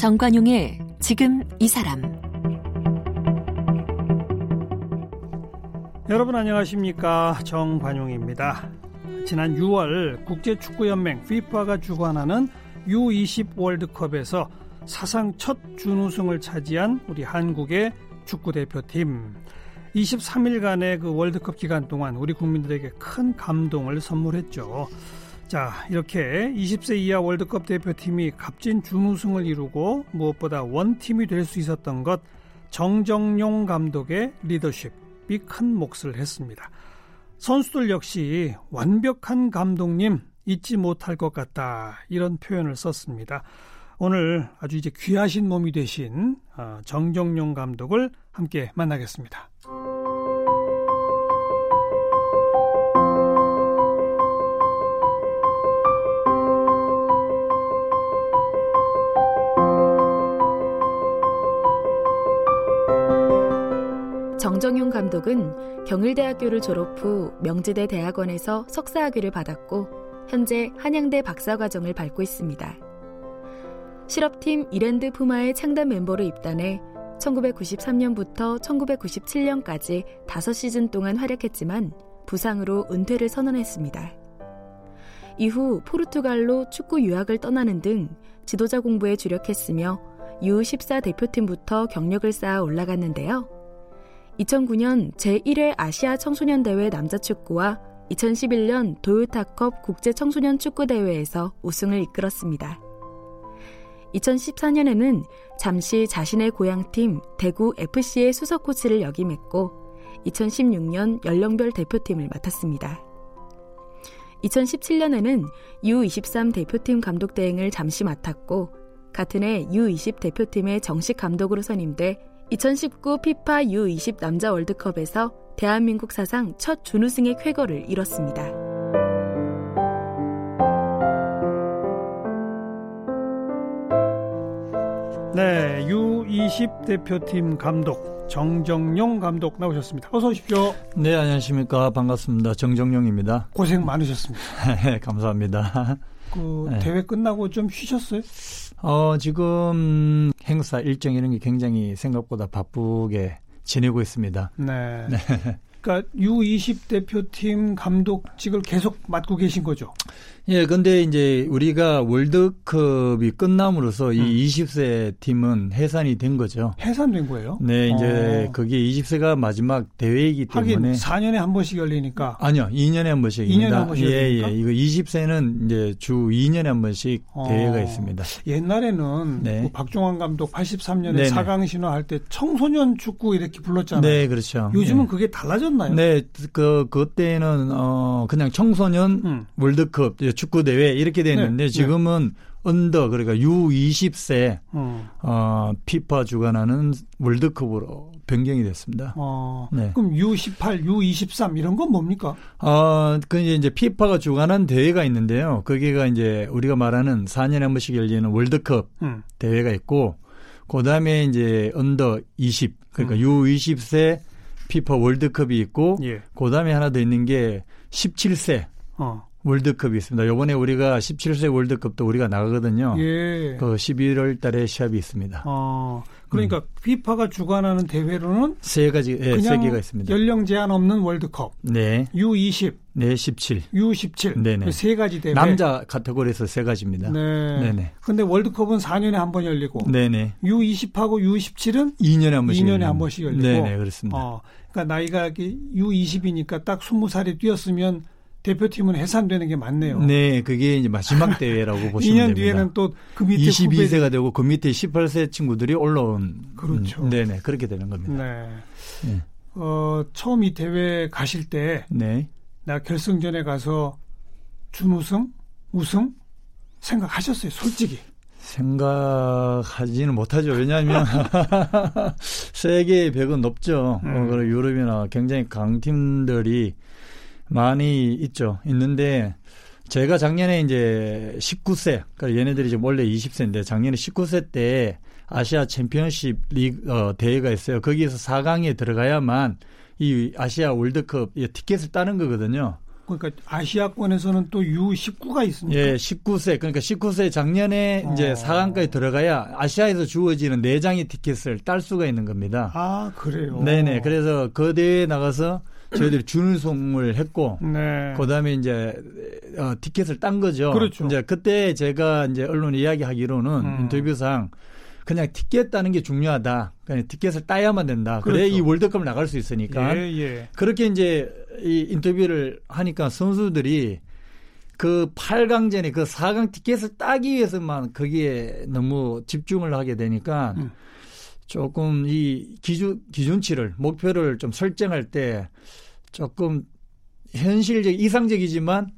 정관용의 지금 이 사람. 여러분 안녕하십니까? 정관용입니다. 지난 6월 국제축구연맹 FIFA가 주관하는 U20 월드컵에서 사상 첫 준우승을 차지한 우리 한국의 축구대표팀. 23일간의 그 월드컵 기간 동안 우리 국민들에게 큰 감동을 선물했죠. 자, 이렇게 20세 이하 월드컵 대표팀이 값진 준우승을 이루고 무엇보다 원팀이 될 수 있었던 것, 정정용 감독의 리더십이 큰 몫을 했습니다. 선수들 역시 완벽한 감독님 잊지 못할 것 같다, 이런 표현을 썼습니다. 오늘 아주 이제 귀하신 몸이 되신 정정용 감독을 함께 만나겠습니다. 정정용 감독은 경일대학교를 졸업 후 명지대 대학원에서 석사학위를 받았고 현재 한양대 박사과정을 밟고 있습니다. 실업팀 이랜드 푸마의 창단 멤버로 입단해 1993년부터 1997년까지 5시즌 동안 활약했지만 부상으로 은퇴를 선언했습니다. 이후 포르투갈로 축구 유학을 떠나는 등 지도자 공부에 주력했으며 U14 대표팀부터 경력을 쌓아 올라갔는데요. 2009년 제1회 아시아 청소년대회 남자축구와 2011년 도요타컵 국제청소년축구대회에서 우승을 이끌었습니다. 2014년에는 잠시 자신의 고향팀 대구FC의 수석코치를 역임했고 2016년 연령별 대표팀을 맡았습니다. 2017년에는 U23 대표팀 감독대행을 잠시 맡았고 같은 해 U20 대표팀의 정식 감독으로 선임돼 2019 피파 U20 남자 월드컵에서 대한민국 사상 첫 준우승의 쾌거를 이뤘습니다. 네, U20 대표팀 감독 정정용 감독 나오셨습니다. 어서 오십시오. 네, 안녕하십니까? 반갑습니다. 정정용입니다. 고생 많으셨습니다. 감사합니다. 그 대회 끝나고 좀 쉬셨어요? 지금 행사 일정 이런 게 굉장히 생각보다 바쁘게 지내고 있습니다. 네. 그러니까 U20 대표팀 감독직을 계속 맡고 계신 거죠? 예, 근데 이제 우리가 월드컵이 끝남으로써 이 20세 팀은 해산이 된 거죠. 해산된 거예요? 네, 이제 그게 20세가 마지막 대회이기 때문에. 하긴 4년에 한 번씩 열리니까. 아니요, 2년에 한 번씩입니다. 2년에 한 번씩 열리니까? 예, 이거 20세는 이제 주 2년에 한 번씩 대회가 있습니다. 옛날에는 네. 그 박종환 감독 83년에 네네. 4강 신화할 때 청소년 축구 이렇게 불렀잖아요. 네, 그렇죠. 요즘은 예. 그게 달라졌어요. 네, 그때는 그냥 청소년 월드컵 축구 대회 이렇게 돼 있는데 네, 지금은 네. 언더 그러니까 U20세 피파 주관하는 월드컵으로 변경이 됐습니다. 네. 그럼 U18, U23 이런 건 뭡니까? 그 이제 피파가 주관한 대회가 있는데요. 거기가 이제 우리가 말하는 4년에 한 번씩 열리는 월드컵 대회가 있고, 그다음에 이제 언더 20 그러니까 U20세 피파 월드컵이 있고 예. 그다음에 하나 더 있는 게 17세 월드컵이 있습니다. 이번에 우리가 17세 월드컵도 우리가 나가거든요. 예. 그 11월 달에 시합이 있습니다. 그러니까 피파가 주관하는 대회로는 세 가지, 예, 그냥 세 개가 있습니다. 연령 제한 없는 월드컵. 네. U20. 네, 17. U17. 네네. 그 세 가지 대회. 남자 카테고리에서 세 가지입니다. 네. 네네. 근데 월드컵은 4년에 한 번 열리고. 네네. U20하고 U17은 2년에 한 번씩. 2년에 한 번씩 열리고. 네네, 그렇습니다. 그러니까 나이가 U20이니까 딱 20살이 뛰었으면 대표팀은 해산되는 게 맞네요. 네, 그게 이제 마지막 대회라고 보시면 2년 됩니다. 2년 뒤에는 또 그 밑에 22세가 되고 그 밑에 18세 친구들이 올라온. 그렇죠. 네네, 그렇게 되는 겁니다. 네. 네. 처음 이 대회 가실 때 네. 나 결승전에 가서 준우승, 우승 생각하셨어요, 솔직히? 생각하지는 못하죠. 왜냐하면 세계의 벽은 높죠. 유럽이나 굉장히 강팀들이 많이 있죠. 있는데, 제가 작년에 이제 19세, 그러니까 얘네들이 지금 원래 20세인데, 작년에 19세 때 아시아 챔피언십 리그, 대회가 있어요. 거기에서 4강에 들어가야만 이 아시아 월드컵 티켓을 따는 거거든요. 그러니까 아시아권에서는 또 U19가 있습니까? 예, 19세. 그러니까 19세 작년에 이제 4강까지 들어가야 아시아에서 주어지는 4장의 티켓을 딸 수가 있는 겁니다. 아, 그래요? 네네. 그래서 그 대회에 나가서 저희들이 준우승을 했고, 네. 그 다음에 이제 티켓을 딴 거죠. 그렇죠. 이제 그때 제가 이제 언론에 이야기하기로는 인터뷰상 그냥 티켓 따는 게 중요하다. 그냥 티켓을 따야만 된다. 그렇죠. 그래 이 월드컵을 나갈 수 있으니까. 예, 예. 그렇게 이제 이 인터뷰를 하니까 선수들이 그 8강전에 그 4강 티켓을 따기 위해서만 거기에 너무 집중을 하게 되니까 조금 이 기준치를 목표를 좀 설정할 때 조금 현실적 이상적이지만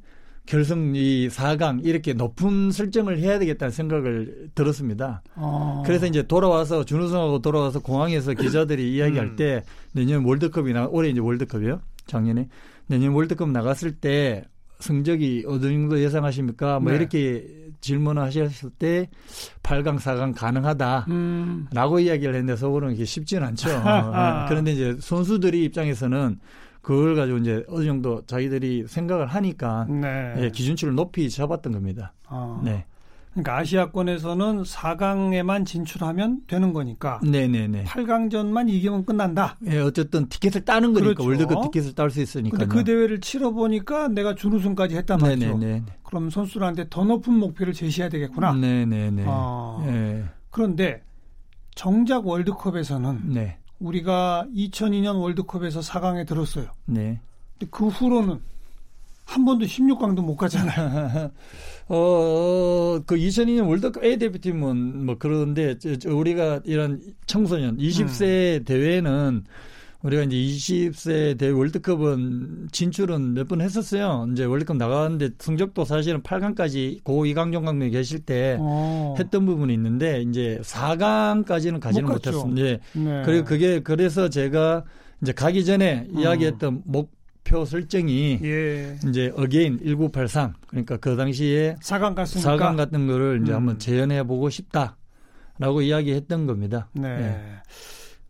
결승 이 4강 이렇게 높은 설정을 해야 되겠다는 생각을 들었습니다. 그래서 이제 돌아와서 준우승하고 돌아와서 공항에서 기자들이 이야기할 때 내년 월드컵이 올해 이제 월드컵이요. 작년에 내년 월드컵 나갔을 때 성적이 어느 정도 예상하십니까? 뭐 네. 이렇게 질문을 하셨을 때 8강, 4강 가능하다라고 이야기를 했는데 서울은 이게 쉽지는 않죠. 그런데 이제 선수들이 입장에서는 그걸 가지고 이제 어느 정도 자기들이 생각을 하니까 네. 예, 기준치를 높이 잡았던 겁니다. 네. 그러니까 아시아권에서는 4강에만 진출하면 되는 거니까. 네네네. 8강전만 이기면 끝난다. 예, 어쨌든 티켓을 따는 거니까. 그렇죠. 월드컵 티켓을 딸 수 있으니까. 근데 그 대회를 치러보니까 내가 준우승까지 했단 말이죠. 네네네. 그럼 선수들한테 더 높은 목표를 제시해야 되겠구나. 네네네. 예. 그런데 정작 월드컵에서는 네. 우리가 2002년 월드컵에서 4강에 들었어요. 네. 근데 그 후로는 한 번도 16강도 못 가잖아요. 그 2002년 월드컵 A 대표팀은 뭐 그런데 우리가 이런 청소년 20세 대회는 우리가 이제 20세 대회 월드컵은 진출은 몇 번 했었어요. 이제 월드컵 나가는데 성적도 사실은 8강까지 고 이강종 감독이 계실 때 했던 부분이 있는데 이제 4강까지는 가지는 못했습니다. 예. 네. 그리고 그게 그래서 제가 이제 가기 전에 이야기했던 목표 설정이 예. 이제 어게인 1983 그러니까 그 당시에 4강 갔으니까 4강 같은 거를 이제 한번 재현해 보고 싶다라고 이야기했던 겁니다. 네. 예.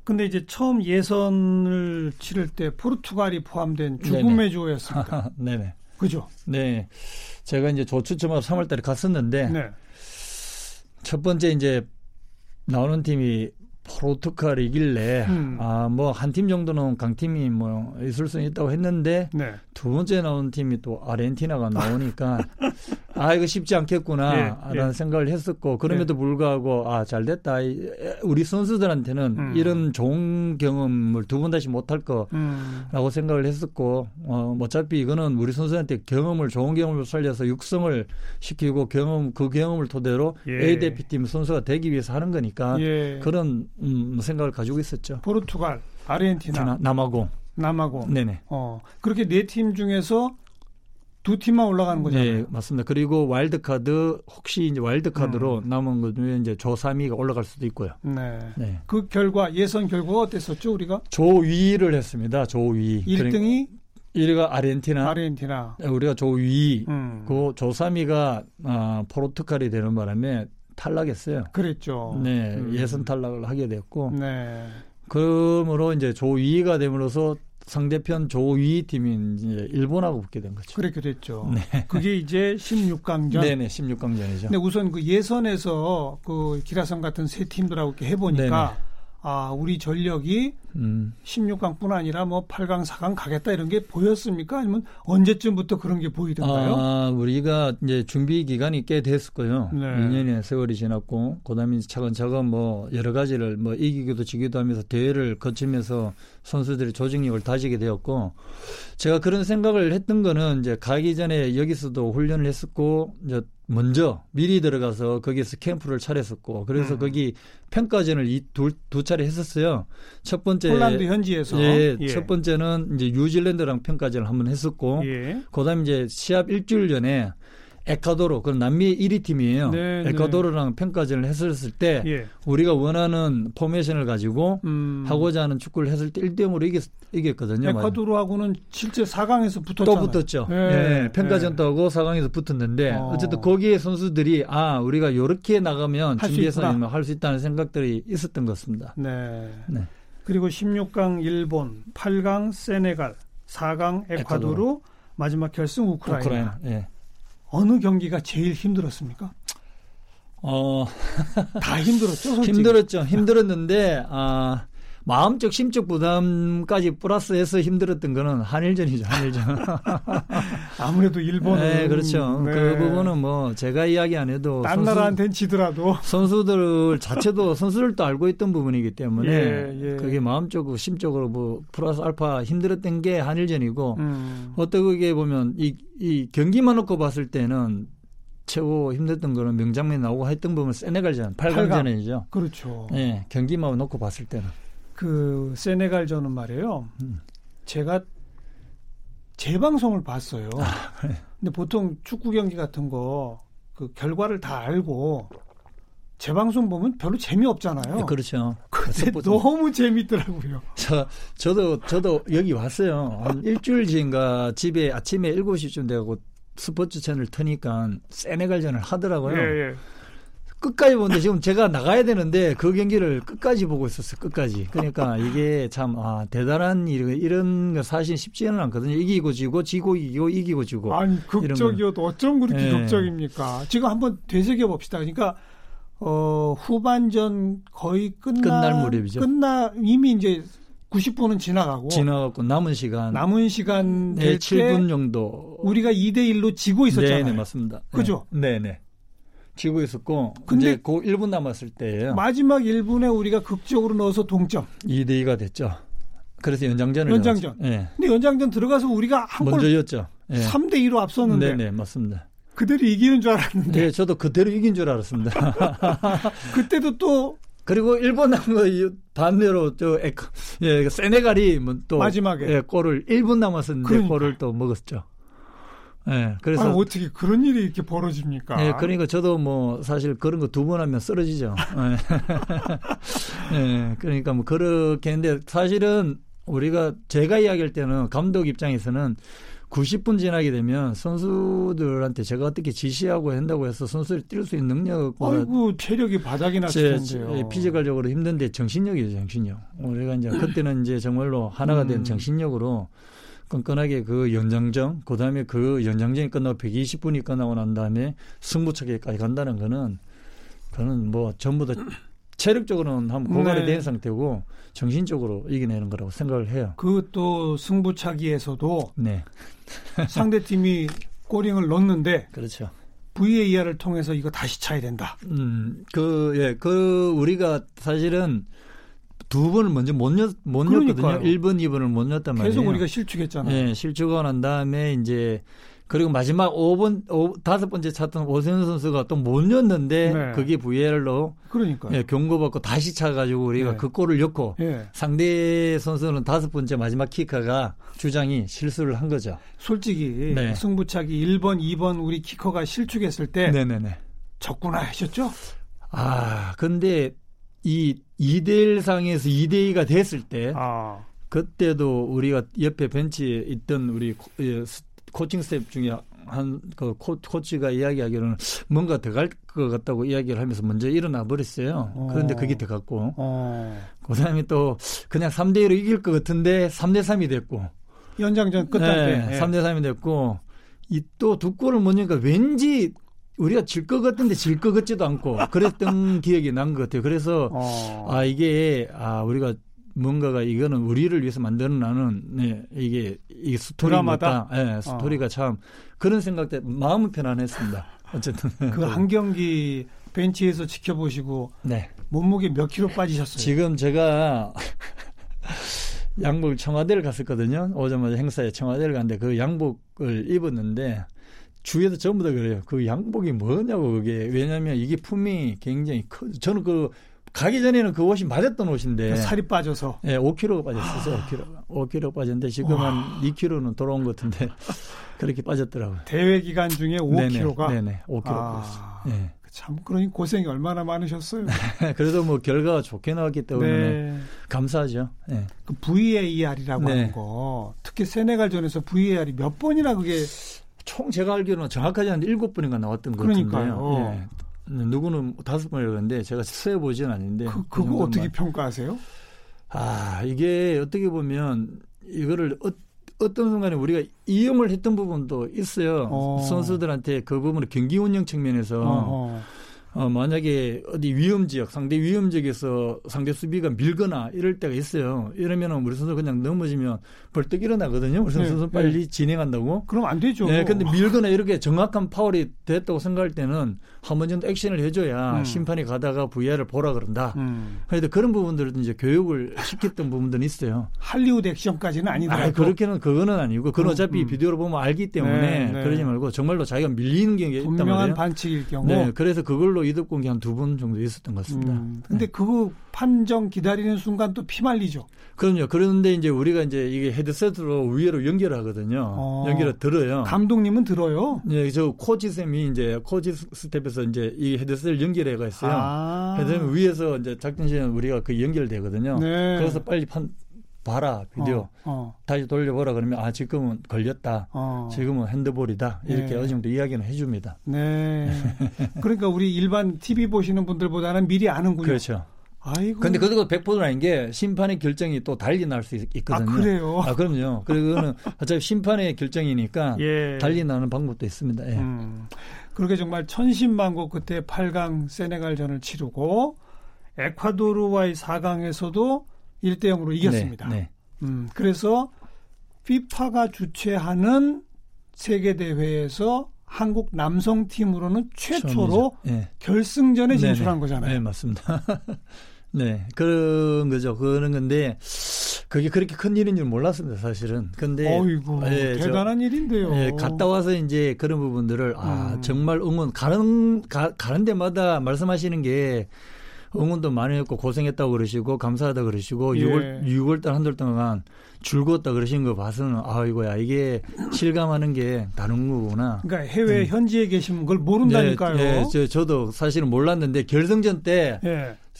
근데 이제 처음 예선을 치를 때 포르투갈이 포함된 죽음의 조였습니다. 네네. 그죠? 네. 제가 이제 조추첨하고 3월달에 갔었는데, 네. 첫 번째 이제 나오는 팀이 포르투갈이길래, 뭐 한 팀 정도는 강팀이 뭐 있을성이 있다고 했는데, 네. 두 번째 나오는 팀이 또 아르헨티나가 나오니까, 아, 이거 쉽지 않겠구나, 라는 생각을 했었고, 그럼에도 불구하고, 아, 잘 됐다. 우리 선수들한테는 이런 좋은 경험을 두 번 다시 못할 거라고 생각을 했었고, 어차피 이거는 우리 선수한테 경험을, 좋은 경험을 살려서 육성을 시키고, 그 경험을 토대로 A 대표팀 선수가 되기 위해서 하는 거니까, 그런 생각을 가지고 있었죠. 포르투갈, 아르헨티나, 남아공. 네네. 그렇게 네 팀 중에서 두 팀만 올라가는 거잖아요. 네, 맞습니다. 그리고 와일드카드 혹시 이제 와일드카드로 남은 것 중에 이제 조 3위가 올라갈 수도 있고요. 네. 네. 그 결과 예선 결과가 어땠었죠, 우리가? 조 2위를 했습니다. 조 2위. 1등이 1위가 아르헨티나. 우리가 조 2위. 그 조 3위가 포르투갈이 되는 바람에 탈락했어요. 그랬죠. 네, 예선 탈락을 하게 됐고. 네. 그러므로 이제 조 2위가 됨으로써 상대편 조 2위 팀인 이제 일본하고 붙게 된 거죠. 그렇게 됐죠. 네. 그게 이제 16강전. 네네, 16강전이죠. 근데 우선 그 예선에서 그 기라성 같은 세 팀들하고 이렇게 해보니까 네네. 아, 우리 전력이 16강뿐 아니라 뭐 8강, 4강 가겠다 이런 게 보였습니까? 아니면 언제쯤부터 그런 게 보이던가요? 아, 우리가 이제 준비 기간이 꽤 됐을 거예요. 네. 2년의 세월이 지났고, 그 다음에 차근차근 뭐 여러 가지를 뭐 이기기도 지기도 하면서 대회를 거치면서 선수들이 조직력을 다지게 되었고, 제가 그런 생각을 했던 거는 이제 가기 전에 여기서도 훈련을 했었고, 이제 먼저 미리 들어가서 거기에서 캠프를 차렸었고, 그래서 거기 평가전을 두 차례 했었어요. 첫 번째 폴란드 현지에서 첫 번째는 이제 뉴질랜드랑 평가전을 한번 했었고, 그다음 이제 시합 일주일 전에 에콰도르, 그건 남미 1위 팀이에요. 네, 에콰도르랑 평가전을 했었을 때 우리가 원하는 포메이션을 가지고 하고자 하는 축구를 했을 때 1대0으로 이겼거든요. 에콰도르하고는 실제 4강에서 붙었잖아요. 또 붙었죠. 평가전도 하고 4강에서 붙었는데 어쨌든 거기에 선수들이 아, 우리가 이렇게 나가면 준비해서 할 수 있다는 생각들이 있었던 것 같습니다. 네. 그리고 16강 일본, 8강 세네갈, 4강 에콰도르. 마지막 결승 우크라이나. 예. 어느 경기가 제일 힘들었습니까? 다 힘들었죠. 솔직히. 힘들었죠. 힘들었는데 마음적 심적 부담까지 플러스해서 힘들었던 거는 한일전이죠. 한일전. 아무래도 일본은. 네, 그렇죠. 네. 그 부분은 뭐 제가 이야기 안 해도 다른 나라한테는 지더라도 선수들 자체도 선수들도 알고 있던 부분이기 때문에 예, 예. 그게 마음적으로 심적으로 뭐 플러스 알파 힘들었던 게 한일전이고 어떻게 보면 이 경기만 놓고 봤을 때는 최고 힘들었던 거는 명장면이 나오고 했던 부분은 세네갈전 8강전이죠. 그렇죠. 네, 경기만 놓고 봤을 때는. 그 세네갈전은 말이에요. 제가 재방송을 봤어요. 그래. 근데 보통 축구 경기 같은 거 그 결과를 다 알고 재방송 보면 별로 재미없잖아요. 네, 그렇죠. 근데 너무 재미있더라고요. 저도 여기 왔어요. 일주일 전인가 집에 아침에 7시쯤 되고 스포츠 채널 트니까 세네갈전을 하더라고요. 예, 예. 끝까지 보는데 지금 제가 나가야 되는데 그 경기를 끝까지 보고 있었어요. 끝까지. 그러니까 이게 참 대단한 이런 거 사실 쉽지는 않거든요. 이기고 지고 지고 이기고 이기고 지고. 아니 극적이어도 어쩜 그렇게 극적입니까? 지금 한번 되새겨 봅시다. 그러니까 후반전 거의 끝날 무렵이죠. 이미 이제 90분은 지나갔고 남은 시간 될 때 7분 정도 우리가 2-1로 지고 있었잖아요. 네, 맞습니다. 그죠? 네, 네. 지고 있었고 근데 그 1분 남았을 때예요. 마지막 1분에 우리가 극적으로 넣어서 동점. 2-2가 됐죠. 그래서 연장전. 네. 근데 연장전 들어가서 우리가 한 골 먼저였죠. 네. 3-2로 앞섰는데. 네, 맞습니다. 그대로 이기는 줄 알았는데. 네, 저도 그대로 이긴 줄 알았습니다. 그때도 또 그리고 일본하고 반대로 세네갈이 또 마지막에 골을 1분 남았었는데 그러니까. 골을 또 먹었죠. 네, 그래서 아니, 어떻게 그런 일이 이렇게 벌어집니까? 네, 그러니까 저도 뭐 사실 그런 거 2번 하면 쓰러지죠. 네, 그러니까 뭐 그렇게 했는데 사실은 제가 이야기할 때는 감독 입장에서는 90분 지나게 되면 선수들한테 제가 어떻게 지시하고 한다고 해서 선수를 뛸 수 있는 능력과 아이고 체력이 바닥이 났을 텐데요. 피지컬적으로 힘든데 정신력이죠, 정신력. 우리가 이제 그때는 이제 정말로 하나가 된 정신력으로. 끈끈하게 그 연장전, 그 다음에 그 연장전이 끝나고 120분이 끝나고 난 다음에 승부차기까지 간다는 거는 그거는 뭐 전부 다 체력적으로는 한 고갈이 된 상태고 정신적으로 이겨내는 거라고 생각을 해요. 그 또 승부차기에서도 네. 상대팀이 꼬링을 넣는데 그렇죠. VAR을 통해서 이거 다시 차야 된다. 우리가 사실은 두 번을 먼저 못 넣었거든요. 1번, 2번을 못 넣었단 말이에요. 계속 우리가 실축했잖아요. 네, 실축하고 난 다음에 이제 그리고 마지막 5번, 5번째 찼던 오세훈 선수가 또 못 넣었는데 네. 그게 VAR로 예, 경고받고 다시 차가지고 우리가 네. 그 골을 넣고 네. 상대 선수는 5번째 마지막 키커가 주장이 실수를 한 거죠. 솔직히 네. 승부차기 1번, 2번 우리 키커가 실축했을 때 네네네. 적구나 하셨죠? 근데 이 2-1 상에서 2-2가 됐을 때 그때도 우리가 옆에 벤치에 있던 우리 코칭 스텝 중에 한 그 코치가 이야기하기로는 뭔가 더 갈 것 같다고 이야기를 하면서 먼저 일어나 버렸어요. 그런데 그게 더 갔고 그다음에 또 그냥 3-1로 이길 것 같은데 3-3이 됐고 연장전 끝날 때 3-3이 됐고 또 두 골을 못 넣으니까 왠지 우리가 질 것 같은데 질 것 같지도 않고 그랬던 기억이 난 것 같아요. 그래서 우리가 뭔가가 이거는 우리를 위해서 만드는 나는 네, 이게 스토리마다 네, 스토리가 참 그런 생각 때문에 마음은 편안했습니다. 어쨌든 그 한 경기 벤치에서 지켜보시고 네. 몸무게 몇 킬로 빠지셨어요? 지금 제가 양복 청와대를 갔었거든요. 오자마자 행사에 청와대를 갔는데 그 양복을 입었는데 주위에서 전부 다 그래요. 그 양복이 뭐냐고 그게. 왜냐하면 이게 품이 굉장히 저는 그 가기 전에는 그 옷이 맞았던 옷인데. 그러니까 살이 빠져서. 네, 5kg가 빠졌어요. 5kg 빠졌는데 지금 한 2kg는 돌아온 것 같은데 그렇게 빠졌더라고요. 대회 기간 중에 5kg가? 네네 5kg 빠졌어요. 네. 참 그러니 고생이 얼마나 많으셨어요. 그래도 뭐 결과가 좋게 나왔기 때문에 네. 감사하죠. 네. 그 VAR이라고 네. 하는 거. 특히 세네갈전에서 VAR이 몇 번이나 그게. 총 제가 알기로는 정확하지 않은데 7번인가 나왔던 것 같은데요. 예. 누구는 5번이라고 그러는데 제가 세어보진 않는데. 그거 어떻게 평가하세요? 이게 어떻게 보면 이거를 어떤 순간에 우리가 이용을 했던 부분도 있어요. 선수들한테 그 부분을 경기 운영 측면에서 만약에 어디 위험지역, 상대 위험지역에서 상대 수비가 밀거나 이럴 때가 있어요. 이러면 우리 선수 그냥 넘어지면 벌떡 일어나거든요. 우리 선수 빨리 진행한다고. 그럼 안 되죠. 네, 근데 밀거나 이렇게 정확한 파울이 됐다고 생각할 때는 한 번 정도 액션을 해줘야 심판이 가다가 VR을 보라 그런다. 그래도 그런 부분들은 이제 교육을 시켰던 부분들은 있어요. 할리우드 액션까지는 아니더라고요. 그렇게는 그거는 아니고 그건 어차피 비디오로 보면 알기 때문에 그러지 말고 정말로 자기가 밀리는 게 있단 말이에요. 분명한 반칙일 경우. 네, 그래서 그걸로 이득 공개 한 두 번 정도 있었던 것 같습니다. 근데 그 판정 기다리는 순간 또 피말리죠. 그럼요. 그런데 이제 우리가 이제 이게 헤드셋으로 위에로 연결하거든요. 연결을 들어요. 감독님은 들어요? 네, 저 코치쌤이 이제 코치 스텝에서 이제 이 헤드셋을 연결해가 있어요. 헤드셋 위에서 이제 작전 시간 우리가 그 연결되거든요. 네. 그래서 빨리 봐라 비디오 다시 돌려보라 그러면 아 지금은 걸렸다 지금은 핸드볼이다 이렇게 어느 정도 이야기는 해줍니다. 네. 그러니까 우리 일반 TV 보시는 분들보다는 미리 아는군요. 그렇죠. 아이고. 근데 그것도 100%는 아닌 게 심판의 결정이 또 달리 날 수 있거든요. 아, 그래요? 아, 그럼요. 그리고는 어차피 심판의 결정이니까 달리 나는 방법도 있습니다. 예. 그렇게 정말 천신만고 그때 8강 세네갈전을 치르고 에콰도르와의 4강에서도 1-0으로 이겼습니다. 네, 네. 그래서 FIFA가 주최하는 세계대회에서 한국 남성팀으로는 최초로 결승전에 진출한 거잖아요. 네, 맞습니다. 네, 그런 거죠. 그런 건데 그게 그렇게 큰 일인 줄 몰랐습니다, 사실은. 근데 어이고, 대단한 일인데요. 예, 갔다 와서 이제 그런 부분들을 정말 응원 가는 데마다 말씀하시는 게 응원도 많이 했고 고생했다고 그러시고 감사하다 그러시고 6월달 한 달 동안 즐거웠다 그러신 거 봐서는 아이고야 이게 실감하는 게 다른 거구나. 그러니까 해외 현지에 계신 걸 모른다니까요. 네, 저도 사실은 몰랐는데 결승전 때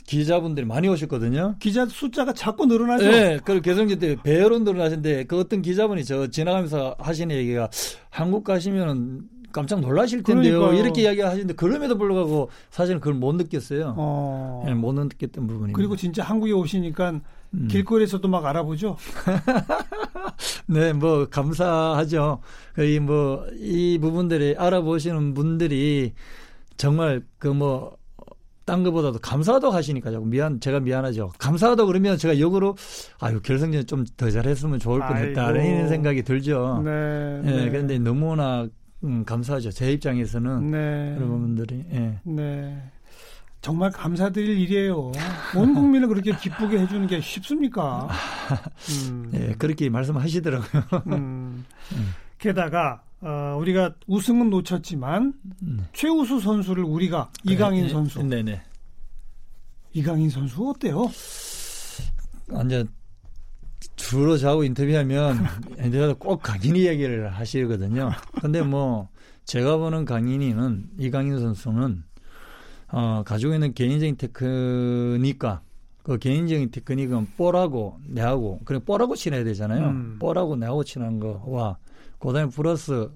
기자분들이 많이 오셨거든요. 기자 숫자가 자꾸 늘어나죠. 네, 그 결승전 때 배로 늘어나시는데 그 어떤 기자분이 저 지나가면서 하시는 얘기가 한국 가시면은 깜짝 놀라실 텐데요. 그러니까요. 이렇게 이야기하시는데 그럼에도 불구하고 사실은 그걸 못 느꼈어요. 못 느꼈던 부분입니다. 그리고 진짜 한국에 오시니까 길거리에서도 막 알아보죠. 네, 뭐 감사하죠. 거의 뭐 이 부분들이 알아보시는 분들이 정말 그 뭐 딴 것보다도 감사하다고 하시니까 자꾸 제가 미안하죠. 감사하다고 그러면 제가 역으로 아유 결승전 좀 더 잘했으면 좋을 뻔했다라는 생각이 들죠. 네. 그런데 너무나 감사하죠. 제 입장에서는 여러분들이. 네. 정말 감사드릴 일이에요. 온 국민을 그렇게 기쁘게 해주는 게 쉽습니까? 네, 그렇게 말씀하시더라고요. 게다가 우리가 우승은 놓쳤지만 최우수 선수를 우리가 이강인 선수. 네네. 이강인 선수 어때요? 완전. 주로 저하고 인터뷰하면 꼭 강인 이야기를 하시거든요. 근데 뭐 제가 보는 이강인 선수는 가지고 있는 개인적인 테크닉과 그 개인적인 테크닉은 볼하고 내하고 그리고 볼하고 친해야 되잖아요. 볼하고 내하고 친한 거와 그다음에 플러스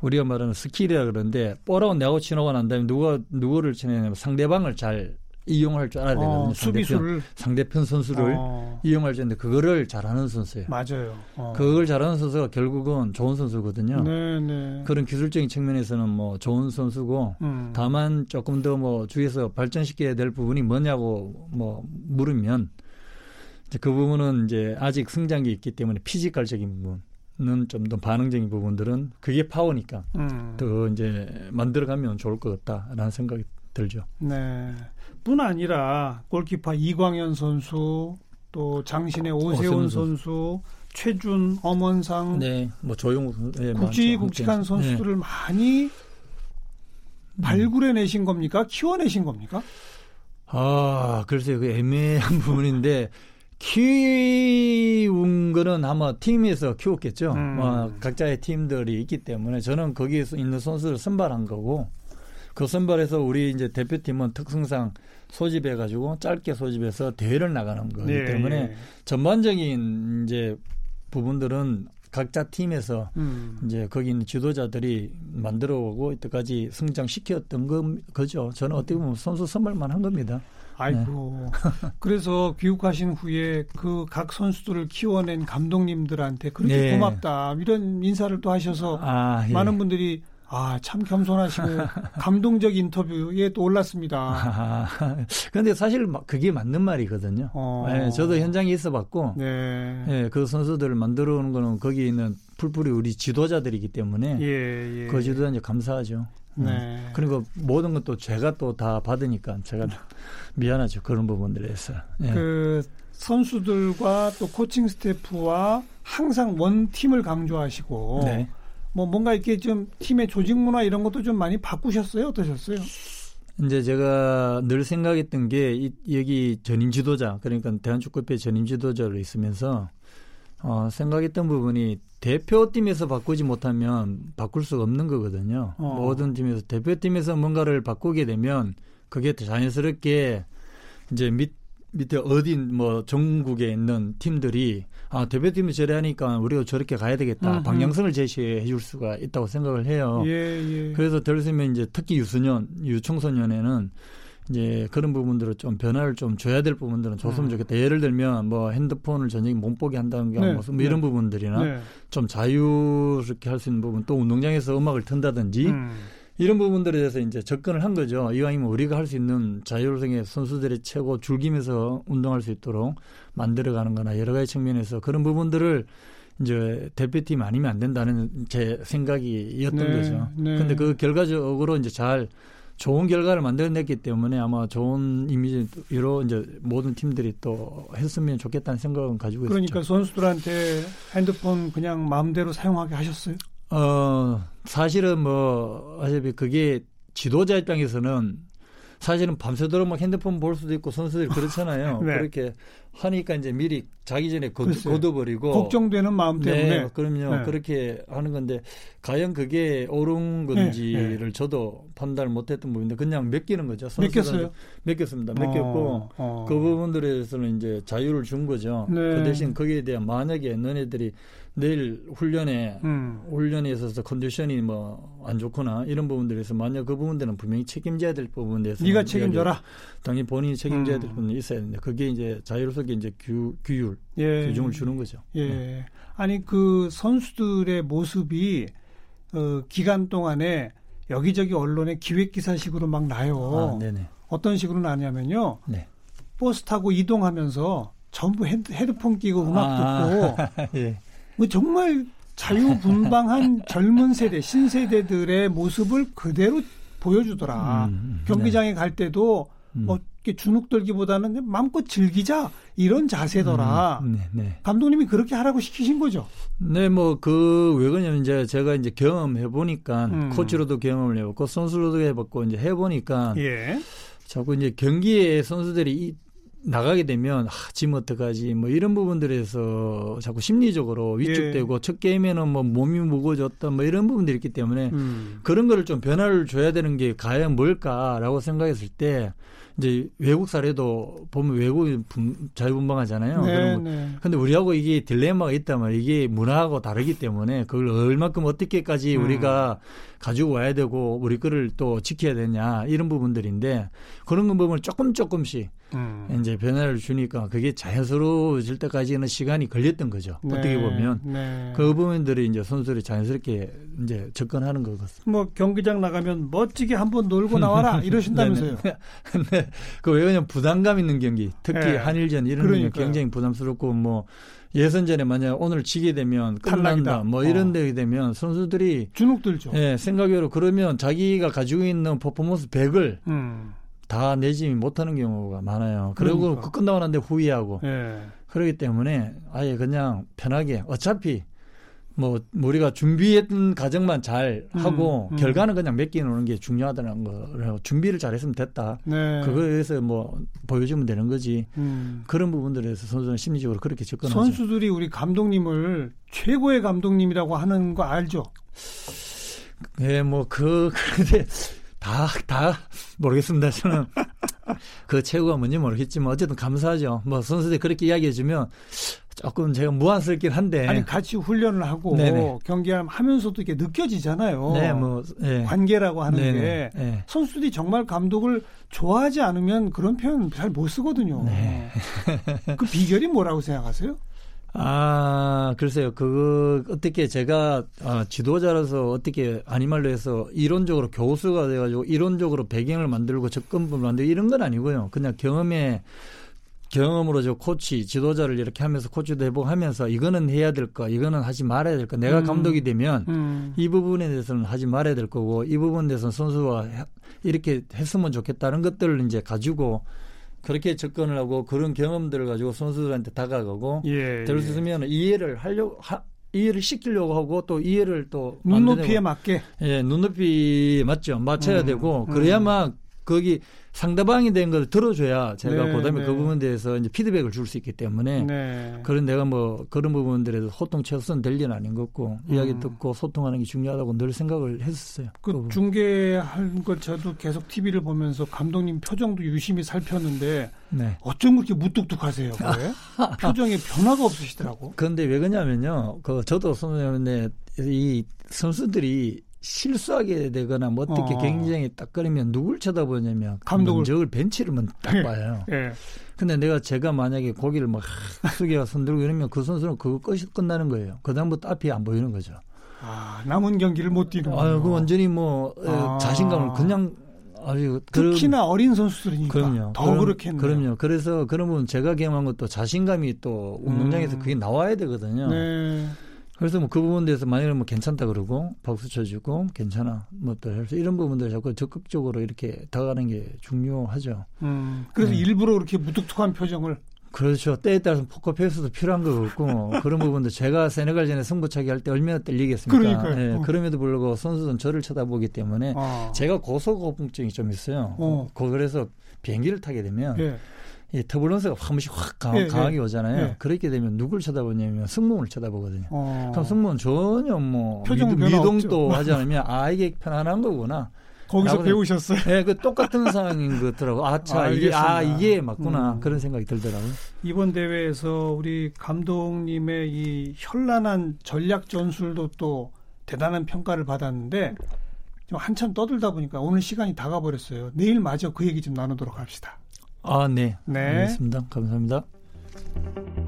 우리가 말하는 스킬이라 그러는데 볼하고 내하고 친하고 난 다음에 누구를 친해냐면 상대방을 잘 이용할 줄 알아야 되거든요. 상대편 선수를 이용할 줄 알았는데 그거를 잘하는 선수예요. 맞아요. 그걸 잘하는 선수가 결국은 좋은 선수거든요. 네네. 그런 기술적인 측면에서는 뭐 좋은 선수고 다만 조금 더 뭐 주위에서 발전시켜야 될 부분이 뭐냐고 뭐 물으면 이제 그 부분은 이제 아직 성장이 있기 때문에 피지컬적인 부분은 좀 더 반응적인 부분들은 그게 파워니까 더 이제 만들어가면 좋을 것 같다라는 생각이 들죠. 네. 뿐 아니라 골키퍼 이광연 선수, 또 장신의 오세훈 선수, 최준, 엄원상, 뭐 조용국 선수, 굵직한 선수들을 많이 발굴해내신 겁니까? 키워내신 겁니까? 아, 글쎄요. 그 애매한 부분인데 키운 거는 아마 팀에서 키웠겠죠. 각자의 팀들이 있기 때문에 저는 거기에서 있는 선수를 선발한 거고 그 선발에서 우리 이제 대표팀은 특성상 소집해가지고 짧게 소집해서 대회를 나가는 거기 때문에 전반적인 이제 부분들은 각자 팀에서 이제 거기 있는 지도자들이 만들어오고 이때까지 성장시켰던 거죠. 저는 어떻게 보면 선수 선발만 한 겁니다. 아이고. 네. 그래서 귀국하신 후에 그 각 선수들을 키워낸 감독님들한테 그렇게 네. 고맙다 이런 인사를 또 하셔서 예. 많은 분들이 참 겸손하시고 감동적 인터뷰에 또 올랐습니다. 그런데 사실 그게 맞는 말이거든요. 네, 저도 현장에 있어봤고 네, 그 선수들을 만들어 오는 거는 거기에 있는 풀뿌리 우리 지도자들이기 때문에 그 지도자한테 감사하죠. 네. 그리고 모든 건 또 제가 또 다 받으니까 제가 미안하죠. 그런 부분들에서. 네. 그 선수들과 또 코칭 스태프와 항상 원팀을 강조하시고 네. 뭐 뭔가 이렇게 좀 팀의 조직 문화 이런 것도 좀 많이 바꾸셨어요? 어떠셨어요? 이제 제가 늘 생각했던 게 여기 전임 지도자, 그러니까 대한축구협회 전임 지도자로 있으면서 생각했던 부분이 대표팀에서 바꾸지 못하면 바꿀 수가 없는 거거든요. 모든 팀에서 대표팀에서 뭔가를 바꾸게 되면 그게 자연스럽게 이제 밑에 어딘 뭐 전국에 있는 팀들이 대표팀이 저래 하니까 우리가 저렇게 가야 되겠다. 방향성을 제시해 줄 수가 있다고 생각을 해요. 예. 그래서 예를 들면 이제 특히 유청소년에는 이제 그런 부분들을 좀 변화를 좀 줘야 될 부분들은 줬으면 좋겠다. 예를 들면 뭐 핸드폰을 전혀 못 보게 한다는 게 무슨 이런 부분들이나 좀 자유롭게 할 수 있는 부분, 또 운동장에서 음악을 튼다든지 이런 부분들에 대해서 이제 접근을 한 거죠. 이왕이면 우리가 할 수 있는 자율성의 선수들의 최고 줄기면서 운동할 수 있도록 만들어가는 거나 여러 가지 측면에서 그런 부분들을 이제 대표팀 아니면 안 된다는 제 생각이었던 거죠. 근데 그 결과적으로 이제 잘 좋은 결과를 만들어냈기 때문에 아마 좋은 이미지로 이제 모든 팀들이 또 했으면 좋겠다는 생각은 가지고 있었죠. 그러니까 선수들한테 핸드폰 그냥 마음대로 사용하게 하셨어요? 사실은 뭐 어차피 그게 지도자 입장에서는 사실은 밤새도록 막 핸드폰 볼 수도 있고 선수들이 그렇잖아요. 네. 그렇게 하니까 이제 미리 자기 전에 거둬버리고 걱정되는 마음 때문에 그럼요. 그렇게 하는 건데 과연 그게 옳은 건지를 저도 판단을 못했던 부분인데 그냥 맡기는 거죠. 맡겼어요? 맡겼습니다. 맡겼고 그 부분들에 대해서는 이제 자유를 준 거죠. 네. 그 대신 거기에 대한 만약에 너네들이 내일 훈련에 있어서 컨디션이 뭐 안 좋거나 이런 부분들에서 만약 그 부분들은 분명히 책임져야 될 부분에서 네가 책임져라. 당연히 본인이 책임져야 될 부분이 있어야 되는데 그게 이제 자유롭게 이제 규율, 규정을 주는 거죠. 아니 그 선수들의 모습이 기간 동안에 여기저기 언론에 기획기사식으로 막 나요. 어떤 식으로 나냐면요. 버스 타고 이동하면서 전부 헤드폰 끼고 음악 듣고 정말 자유분방한 젊은 세대, 신세대들의 모습을 그대로 보여주더라. 경기장에 갈 때도 뭐 이렇게 주눅들기보다는 마음껏 즐기자 이런 자세더라. 감독님이 그렇게 하라고 시키신 거죠? 네, 뭐 왜 그러냐면 이제 제가 이제 경험해 보니까 코치로도 경험을 해봤고 선수로도 해봤고 이제 해보니까 자꾸 이제 경기에 선수들이 나가게 되면 지금 어떡하지 뭐 이런 부분들에서 자꾸 심리적으로 위축되고 첫 게임에는 뭐 몸이 무거워졌다 뭐 이런 부분들이 있기 때문에 그런 거를 좀 변화를 줘야 되는 게 과연 뭘까라고 생각했을 때 이제 외국 사례도 보면 외국이 자유분방하잖아요. 그런데 우리하고 이게 딜레마가 있다면 이게 문화하고 다르기 때문에 그걸 얼마큼 어떻게까지 우리가 가지고 와야 되고 우리 거를 또 지켜야 되냐 이런 부분들인데 그런 부분을 조금씩 이제 변화를 주니까 그게 자연스러워질 때까지는 시간이 걸렸던 거죠. 어떻게 보면 그 부분들이 이제 선수들이 자연스럽게 이제 접근하는 것 같습니다. 뭐 경기장 나가면 멋지게 한번 놀고 나와라 이러신다면서요? 그 왜 그냥 부담감 있는 경기, 특히 한일전 이런 경기 굉장히 부담스럽고 뭐 예선전에 만약 오늘 지게 되면 탈락이다 뭐 이런 데 되면 선수들이 주눅들죠. 생각외로 그러면 자기가 가지고 있는 퍼포먼스 100을 다 내지 못하는 경우가 많아요. 그리고 그 끝나고 난데 후회하고 그러기 때문에 아예 그냥 편하게 어차피 뭐 우리가 준비했던 과정만 잘 하고 결과는 그냥 맡기는 게 중요하다는 거예요. 준비를 잘했으면 됐다. 그거에서 뭐 보여주면 되는 거지. 그런 부분들에서 선수는 심리적으로 그렇게 접근하죠. 선수들이 우리 감독님을 최고의 감독님이라고 하는 거 알죠? 네, 뭐 그런데 다 모르겠습니다. 저는 그 최고가 뭔지 모르겠지만 어쨌든 감사하죠. 뭐 선수들이 그렇게 이야기해 주면 조금 제가 무안스럽긴 한데. 아니 같이 훈련을 하고 네네. 경기를 하면서도 이게 느껴지잖아요. 네, 뭐 네. 관계라고 하는 네네. 게 네. 선수들이 정말 감독을 좋아하지 않으면 그런 표현 잘 못 쓰거든요. 네. 그 비결이 뭐라고 생각하세요? 아, 글쎄요. 그거 어떻게 제가 지도자로서 어떻게 아니 말로 해서 이론적으로 교수가 돼가지고 이론적으로 배경을 만들고 접근법을 만들고 이런 건 아니고요. 그냥 경험으로 저 코치, 지도자를 이렇게 하면서 코치도 해보고 하면서 이거는 해야 될 거, 이거는 하지 말아야 될 거. 내가 감독이 되면 이 부분에 대해서는 하지 말아야 될 거고 이 부분에 대해서는 선수와 이렇게 했으면 좋겠다는 것들을 이제 가지고 그렇게 접근을 하고 그런 경험들을 가지고 선수들한테 다가가고 될 수 있으면 이해를 하려고 이해를 시키려고 하고 또 이해를 또 눈높이에 맞게 예 눈높이 맞죠 맞춰야 되고 그래야만 거기 상대방이 된 걸 들어줘야 제가 네, 그다음에 네. 그 부분에 대해서 이제 피드백을 줄 수 있기 때문에 네. 그런 내가 뭐 그런 부분들에서 호통 최소는 될 일은 아닌 것 같고 이야기 듣고 소통하는 게 중요하다고 늘 생각을 했었어요. 그 중계하는 걸 저도 계속 TV를 보면서 감독님 표정도 유심히 살폈는데 네. 어쩜 그렇게 무뚝뚝하세요? 표정에 변화가 없으시더라고. 그런데 왜 그러냐면요. 그 저도 선생님인데 이 선수들이 실수하게 되거나 뭐 어떻게 굉장히 딱 거리면 누굴 쳐다보냐면 감독을 먼저 벤치를 먼저 딱 봐요. 예. 근데 제가 만약에 고기를 막 숙여 손들고 이러면 그 선수는 그거 끝나는 거예요. 그다음부터 앞이 안 보이는 거죠. 아, 남은 경기를 못 뛰는. 아유, 그 완전히 뭐 자신감을 그냥 아주 특히나 어린 선수들이니까 그럼요. 더 그렇겠네요. 그럼요. 그래서 그런 부분 제가 경험한 것도 자신감이 또 운동장에서 그게 나와야 되거든요. 네. 그래서 뭐 그 부분에 대해서 만약에 뭐 괜찮다 그러고 박수 쳐주고 괜찮아 뭐 또 이런 부분들 자꾸 적극적으로 이렇게 다가가는 게 중요하죠. 그래서 네. 일부러 그렇게 무뚝뚝한 표정을. 그렇죠. 때에 따라서 포커페이스도 필요한 것 같고 그런 부분도 제가 세네갈전에 승부차기 할 때 얼마나 떨리겠습니까. 그러니까요. 네, 그럼에도 불구하고 선수들은 저를 쳐다보기 때문에 제가 고소고품증이 좀 있어요. 그래서 비행기를 타게 되면 이 터블런스가 한 번씩 확 강하게 오잖아요. 그렇게 되면 누굴 쳐다보냐면 승무원을 쳐다보거든요. 그럼 승무원 전혀 뭐 미동도 하지 않으면 아 이게 편안한 거구나. 거기서 배우셨어요? 네, 그 똑같은 상황인 것 같더라고. 이게 맞구나 그런 생각이 들더라고요. 이번 대회에서 우리 감독님의 이 현란한 전략 전술도 또 대단한 평가를 받았는데 좀 한참 떠들다 보니까 오늘 시간이 다가버렸어요. 내일 마저 그 얘기 좀 나누도록 합시다. 아, 네. 알겠습니다. 감사합니다.